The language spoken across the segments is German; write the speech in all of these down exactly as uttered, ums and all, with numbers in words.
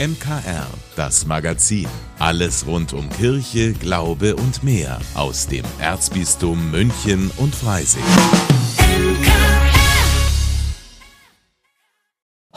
M K R, das Magazin. Alles rund um Kirche, Glaube und mehr aus dem Erzbistum München und Freising.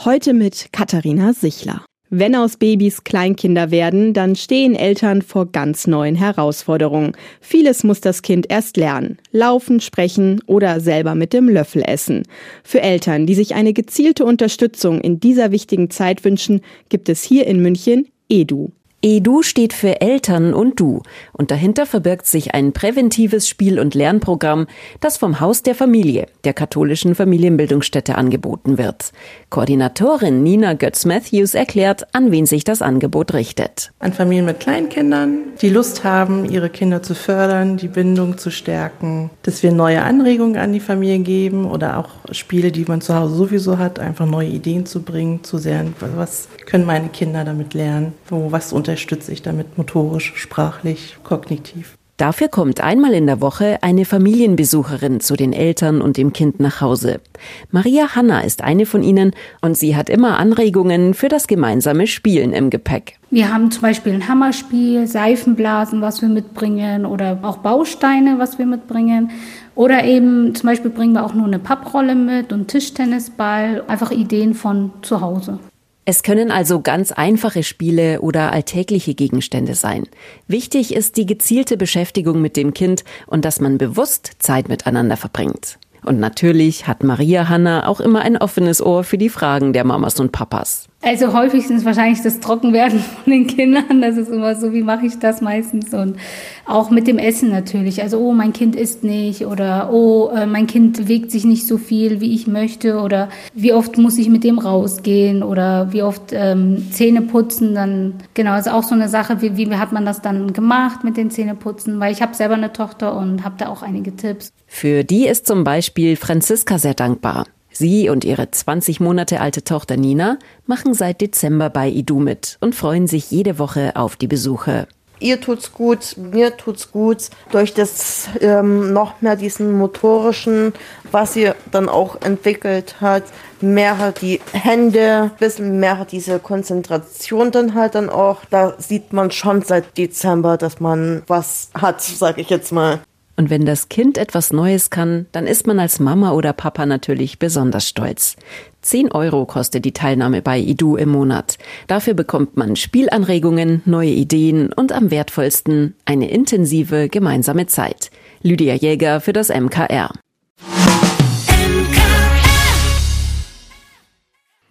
Heute mit Katharina Sichler. Wenn aus Babys Kleinkinder werden, dann stehen Eltern vor ganz neuen Herausforderungen. Vieles muss das Kind erst lernen. Laufen, sprechen oder selber mit dem Löffel essen. Für Eltern, die sich eine gezielte Unterstützung in dieser wichtigen Zeit wünschen, gibt es hier in München e:du. e:du steht für Eltern und Du. Und dahinter verbirgt sich ein präventives Spiel- und Lernprogramm, das vom Haus der Familie, der katholischen Familienbildungsstätte, angeboten wird. Koordinatorin Nina Götz-Matthews erklärt, an wen sich das Angebot richtet. An Familien mit Kleinkindern, die Lust haben, ihre Kinder zu fördern, die Bindung zu stärken, dass wir neue Anregungen an die Familie geben oder auch Spiele, die man zu Hause sowieso hat, einfach neue Ideen zu bringen, zu sehen, was können meine Kinder damit lernen, wo was unter unterstütze ich damit motorisch, sprachlich, kognitiv. Dafür kommt einmal in der Woche eine Familienbesucherin zu den Eltern und dem Kind nach Hause. Maria Hanna ist eine von ihnen und sie hat immer Anregungen für das gemeinsame Spielen im Gepäck. Wir haben zum Beispiel ein Hammerspiel, Seifenblasen, was wir mitbringen oder auch Bausteine, was wir mitbringen. Oder eben zum Beispiel bringen wir auch nur eine Papprolle mit und Tischtennisball, einfach Ideen von zu Hause. Es können also ganz einfache Spiele oder alltägliche Gegenstände sein. Wichtig ist die gezielte Beschäftigung mit dem Kind und dass man bewusst Zeit miteinander verbringt. Und natürlich hat Maria Hanna auch immer ein offenes Ohr für die Fragen der Mamas und Papas. Also häufig ist wahrscheinlich das Trockenwerden von den Kindern. Das ist immer so, wie mache ich das meistens? Und auch mit dem Essen natürlich. Also, oh, mein Kind isst nicht oder oh, mein Kind bewegt sich nicht so viel, wie ich möchte oder wie oft muss ich mit dem rausgehen oder wie oft ähm, Zähne putzen. Dann, genau, ist auch so eine Sache, wie, wie hat man das dann gemacht mit den Zähneputzen? Weil ich habe selber eine Tochter und habe da auch einige Tipps. Für die ist zum Beispiel Franziska sehr dankbar. Sie und ihre zwanzig Monate alte Tochter Nina machen seit Dezember bei e:du mit und freuen sich jede Woche auf die Besuche. Ihr tut's gut, mir tut's gut, durch das ähm, noch mehr diesen motorischen, was sie dann auch entwickelt hat, mehr die Hände, bisschen mehr diese Konzentration dann halt dann auch. Da sieht man schon seit Dezember, dass man was hat, sag ich jetzt mal. Und wenn das Kind etwas Neues kann, dann ist man als Mama oder Papa natürlich besonders stolz. zehn Euro kostet die Teilnahme bei e:du im Monat. Dafür bekommt man Spielanregungen, neue Ideen und am wertvollsten eine intensive gemeinsame Zeit. Lydia Jäger für das M K R.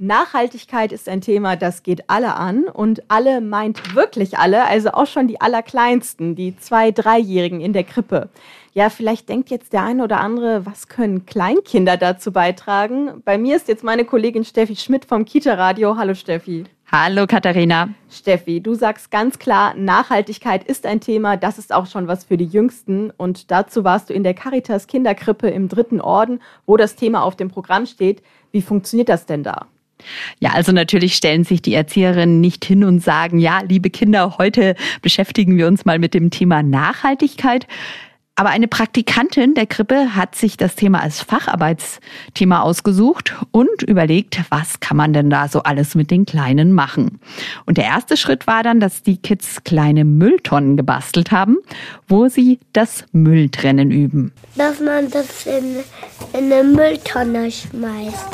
Nachhaltigkeit ist ein Thema, das geht alle an und alle meint wirklich alle, also auch schon die Allerkleinsten, die Zwei-, Dreijährigen in der Krippe. Ja, vielleicht denkt jetzt der eine oder andere, was können Kleinkinder dazu beitragen? Bei mir ist jetzt meine Kollegin Steffi Schmidt vom Kita-Radio. Hallo Steffi. Hallo Katharina. Steffi, du sagst ganz klar, Nachhaltigkeit ist ein Thema, das ist auch schon was für die Jüngsten. Und dazu warst du in der Caritas-Kinderkrippe im Dritten Orden, wo das Thema auf dem Programm steht. Wie funktioniert das denn da? Ja, also natürlich stellen sich die Erzieherinnen nicht hin und sagen, ja, liebe Kinder, heute beschäftigen wir uns mal mit dem Thema Nachhaltigkeit. Aber eine Praktikantin der Krippe hat sich das Thema als Facharbeitsthema ausgesucht und überlegt, was kann man denn da so alles mit den Kleinen machen. Und der erste Schritt war dann, dass die Kids kleine Mülltonnen gebastelt haben, wo sie das Mülltrennen üben. Dass man das in, in eine Mülltonne schmeißt.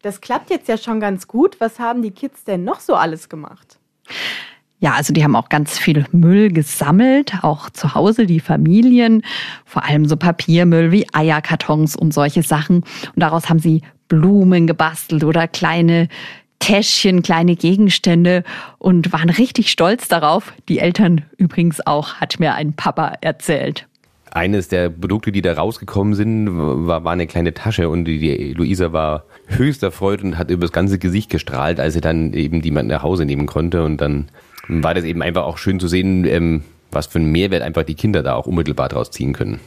Das klappt jetzt ja schon ganz gut. Was haben die Kids denn noch so alles gemacht? Ja, also die haben auch ganz viel Müll gesammelt, auch zu Hause, die Familien. Vor allem so Papiermüll wie Eierkartons und solche Sachen. Und daraus haben sie Blumen gebastelt oder kleine Täschchen, kleine Gegenstände und waren richtig stolz darauf. Die Eltern übrigens auch, hat mir ein Papa erzählt. Eines der Produkte, die da rausgekommen sind, war, war eine kleine Tasche und die, die Luisa war höchst erfreut und hat über das ganze Gesicht gestrahlt, als sie dann eben jemanden nach Hause nehmen konnte und dann war das eben einfach auch schön zu sehen, ähm, was für einen Mehrwert einfach die Kinder da auch unmittelbar draus ziehen können.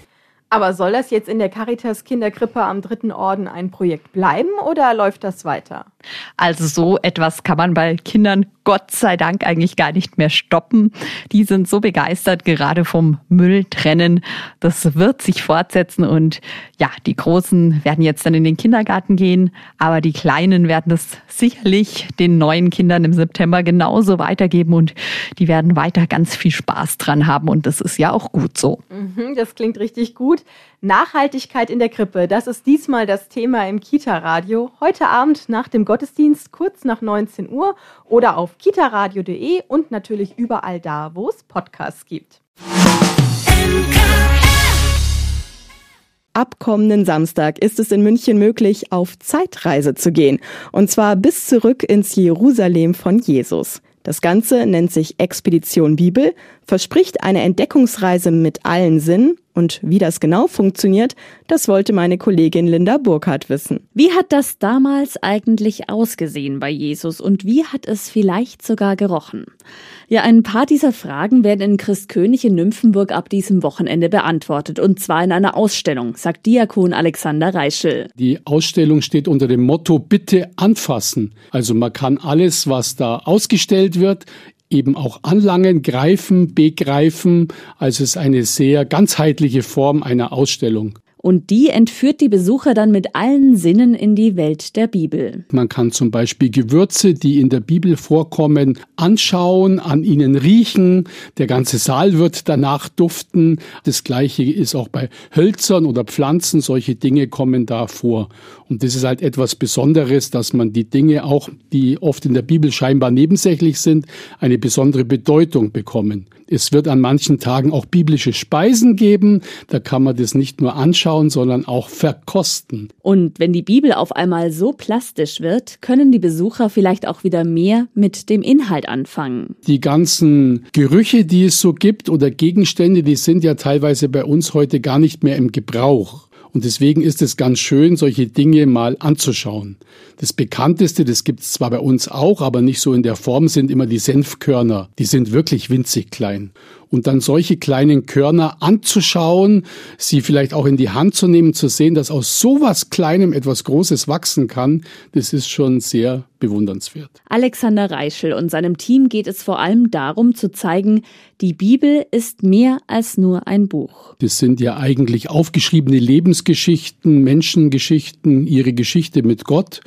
Aber soll das jetzt in der Caritas-Kinderkrippe am Dritten Orden ein Projekt bleiben oder läuft das weiter? Also so etwas kann man bei Kindern Gott sei Dank eigentlich gar nicht mehr stoppen. Die sind so begeistert, gerade vom Mülltrennen. Das wird sich fortsetzen und ja, die Großen werden jetzt dann in den Kindergarten gehen, aber die Kleinen werden es sicherlich den neuen Kindern im September genauso weitergeben und die werden weiter ganz viel Spaß dran haben und das ist ja auch gut so. Das klingt richtig gut. Nachhaltigkeit in der Krippe, das ist diesmal das Thema im Kita-Radio. Heute Abend nach dem Gottesdienst, kurz nach neunzehn Uhr oder auf kitaradio punkt de und natürlich überall da, wo es Podcasts gibt. Ab kommenden Samstag ist es in München möglich, auf Zeitreise zu gehen. Und zwar bis zurück ins Jerusalem von Jesus. Das Ganze nennt sich Expedition Bibel, verspricht eine Entdeckungsreise mit allen Sinnen. Und wie das genau funktioniert, das wollte meine Kollegin Linda Burkhardt wissen. Wie hat das damals eigentlich ausgesehen bei Jesus und wie hat es vielleicht sogar gerochen? Ja, ein paar dieser Fragen werden in Christkönig in Nymphenburg ab diesem Wochenende beantwortet und zwar in einer Ausstellung, sagt Diakon Alexander Reischl. Die Ausstellung steht unter dem Motto Bitte anfassen. Also man kann alles, was da ausgestellt wird, eben auch anlangen, greifen, begreifen. Also es ist eine sehr ganzheitliche Form einer Ausstellung. Und die entführt die Besucher dann mit allen Sinnen in die Welt der Bibel. Man kann zum Beispiel Gewürze, die in der Bibel vorkommen, anschauen, an ihnen riechen. Der ganze Saal wird danach duften. Das Gleiche ist auch bei Hölzern oder Pflanzen. Solche Dinge kommen da vor. Und das ist halt etwas Besonderes, dass man die Dinge auch, die oft in der Bibel scheinbar nebensächlich sind, eine besondere Bedeutung bekommen. Es wird an manchen Tagen auch biblische Speisen geben. Da kann man das nicht nur anschauen, sondern auch verkosten. Und wenn die Bibel auf einmal so plastisch wird, können die Besucher vielleicht auch wieder mehr mit dem Inhalt anfangen. Die ganzen Gerüche, die es so gibt oder Gegenstände, die sind ja teilweise bei uns heute gar nicht mehr im Gebrauch. Und deswegen ist es ganz schön, solche Dinge mal anzuschauen. Das Bekannteste, das gibt es zwar bei uns auch, aber nicht so in der Form, sind immer die Senfkörner. Die sind wirklich winzig klein. Und dann solche kleinen Körner anzuschauen, sie vielleicht auch in die Hand zu nehmen, zu sehen, dass aus sowas Kleinem etwas Großes wachsen kann, das ist schon sehr bewundernswert. Alexander Reischl und seinem Team geht es vor allem darum zu zeigen, die Bibel ist mehr als nur ein Buch. Das sind ja eigentlich aufgeschriebene Lebensgeschichten, Menschengeschichten, ihre Geschichte mit Gott.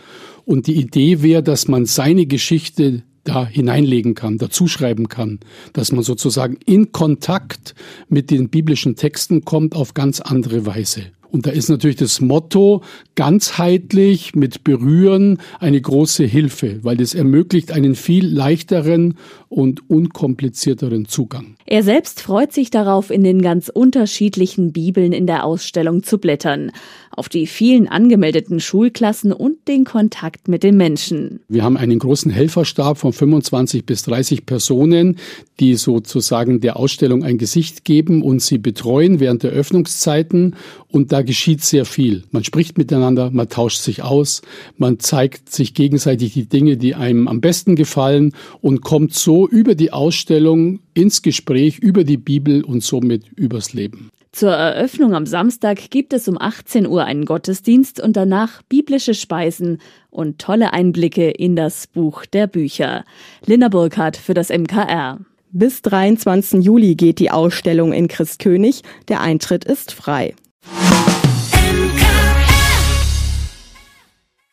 Und die Idee wäre, dass man seine Geschichte da hineinlegen kann, dazuschreiben kann, dass man sozusagen in Kontakt mit den biblischen Texten kommt auf ganz andere Weise. Und da ist natürlich das Motto ganzheitlich mit Berühren eine große Hilfe, weil das ermöglicht einen viel leichteren und unkomplizierteren Zugang. Er selbst freut sich darauf, in den ganz unterschiedlichen Bibeln in der Ausstellung zu blättern, auf die vielen angemeldeten Schulklassen und den Kontakt mit den Menschen. Wir haben einen großen Helferstab von fünfundzwanzig bis dreißig Personen, die sozusagen der Ausstellung ein Gesicht geben und sie betreuen während der Öffnungszeiten. Und da geschieht sehr viel. Man spricht miteinander, man tauscht sich aus, man zeigt sich gegenseitig die Dinge, die einem am besten gefallen und kommt so über die Ausstellung ins Gespräch, über die Bibel und somit übers Leben. Zur Eröffnung am Samstag gibt es um achtzehn Uhr einen Gottesdienst und danach biblische Speisen und tolle Einblicke in das Buch der Bücher. Linda Burkhardt für das M K R. Bis dreiundzwanzigsten Juli geht die Ausstellung in Christkönig. Der Eintritt ist frei.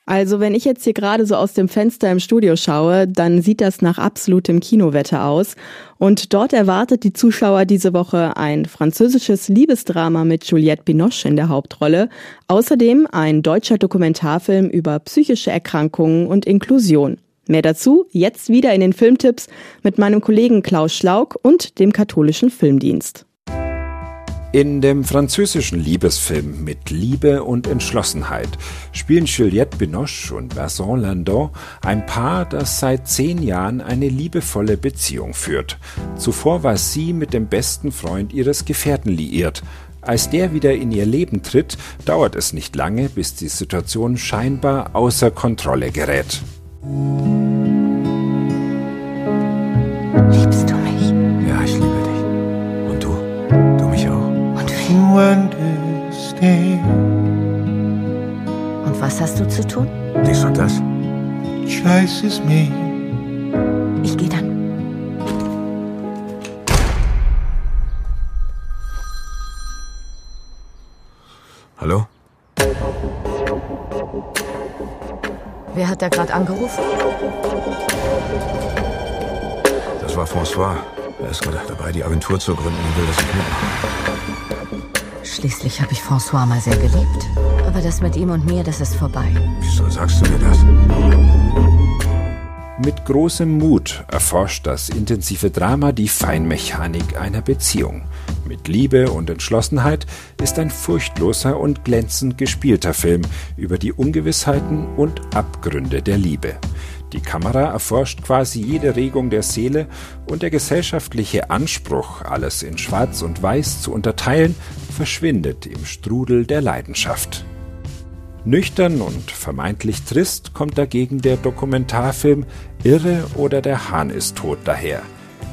Also wenn ich jetzt hier gerade so aus dem Fenster im Studio schaue, dann sieht das nach absolutem Kinowetter aus. Und dort erwartet die Zuschauer diese Woche ein französisches Liebesdrama mit Juliette Binoche in der Hauptrolle. Außerdem ein deutscher Dokumentarfilm über psychische Erkrankungen und Inklusion. Mehr dazu jetzt wieder in den Filmtipps mit meinem Kollegen Klaus Schlauk und dem katholischen Filmdienst. In dem französischen Liebesfilm Mit Liebe und Entschlossenheit spielen Juliette Binoche und Vincent Landon ein Paar, das seit zehn Jahren eine liebevolle Beziehung führt. Zuvor war sie mit dem besten Freund ihres Gefährten liiert. Als der wieder in ihr Leben tritt, dauert es nicht lange, bis die Situation scheinbar außer Kontrolle gerät. Liebst du mich? Ja, ich liebe dich. Und was hast du zu tun? Dies und das. Ich weiß es nicht. Ich gehe dann. Hallo? Wer hat da gerade angerufen? Das war François. Er ist gerade dabei, die Agentur zu gründen und will das nicht mitmachen. Schließlich habe ich François mal sehr geliebt. Aber das mit ihm und mir, das ist vorbei. Wieso sagst du mir das? Mit großem Mut erforscht das intensive Drama die Feinmechanik einer Beziehung. Mit Liebe und Entschlossenheit ist ein furchtloser und glänzend gespielter Film über die Ungewissheiten und Abgründe der Liebe. Die Kamera erforscht quasi jede Regung der Seele und der gesellschaftliche Anspruch, alles in Schwarz und Weiß zu unterteilen, verschwindet im Strudel der Leidenschaft. Nüchtern und vermeintlich trist kommt dagegen der Dokumentarfilm »Irre oder der Hahn ist tot« daher.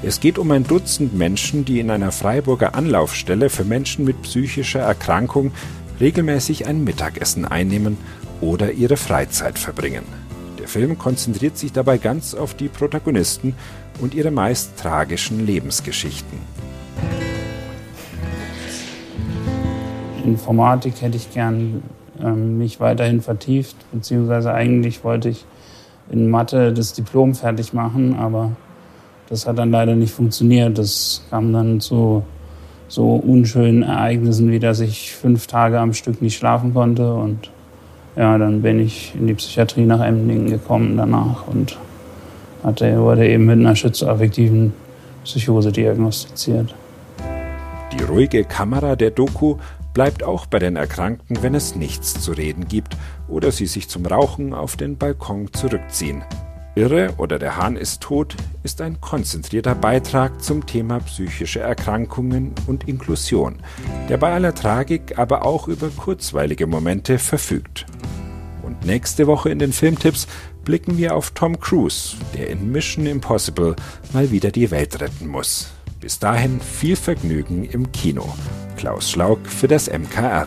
Es geht um ein Dutzend Menschen, die in einer Freiburger Anlaufstelle für Menschen mit psychischer Erkrankung regelmäßig ein Mittagessen einnehmen oder ihre Freizeit verbringen. Der Film konzentriert sich dabei ganz auf die Protagonisten und ihre meist tragischen Lebensgeschichten. Informatik hätte ich gern ähm, mich weiterhin vertieft, beziehungsweise eigentlich wollte ich in Mathe das Diplom fertig machen, aber das hat dann leider nicht funktioniert. Das kam dann zu so unschönen Ereignissen, wie dass ich fünf Tage am Stück nicht schlafen konnte und ja, dann bin ich in die Psychiatrie nach Emmendingen gekommen danach und hatte, wurde eben mit einer schizoaffektiven Psychose diagnostiziert. Die ruhige Kamera der Doku bleibt auch bei den Erkrankten, wenn es nichts zu reden gibt oder sie sich zum Rauchen auf den Balkon zurückziehen. Irre oder der Hahn ist tot ist ein konzentrierter Beitrag zum Thema psychische Erkrankungen und Inklusion, der bei aller Tragik aber auch über kurzweilige Momente verfügt. Und nächste Woche in den Filmtipps blicken wir auf Tom Cruise, der in Mission Impossible mal wieder die Welt retten muss. Bis dahin viel Vergnügen im Kino. Klaus Schlauk für das M K R.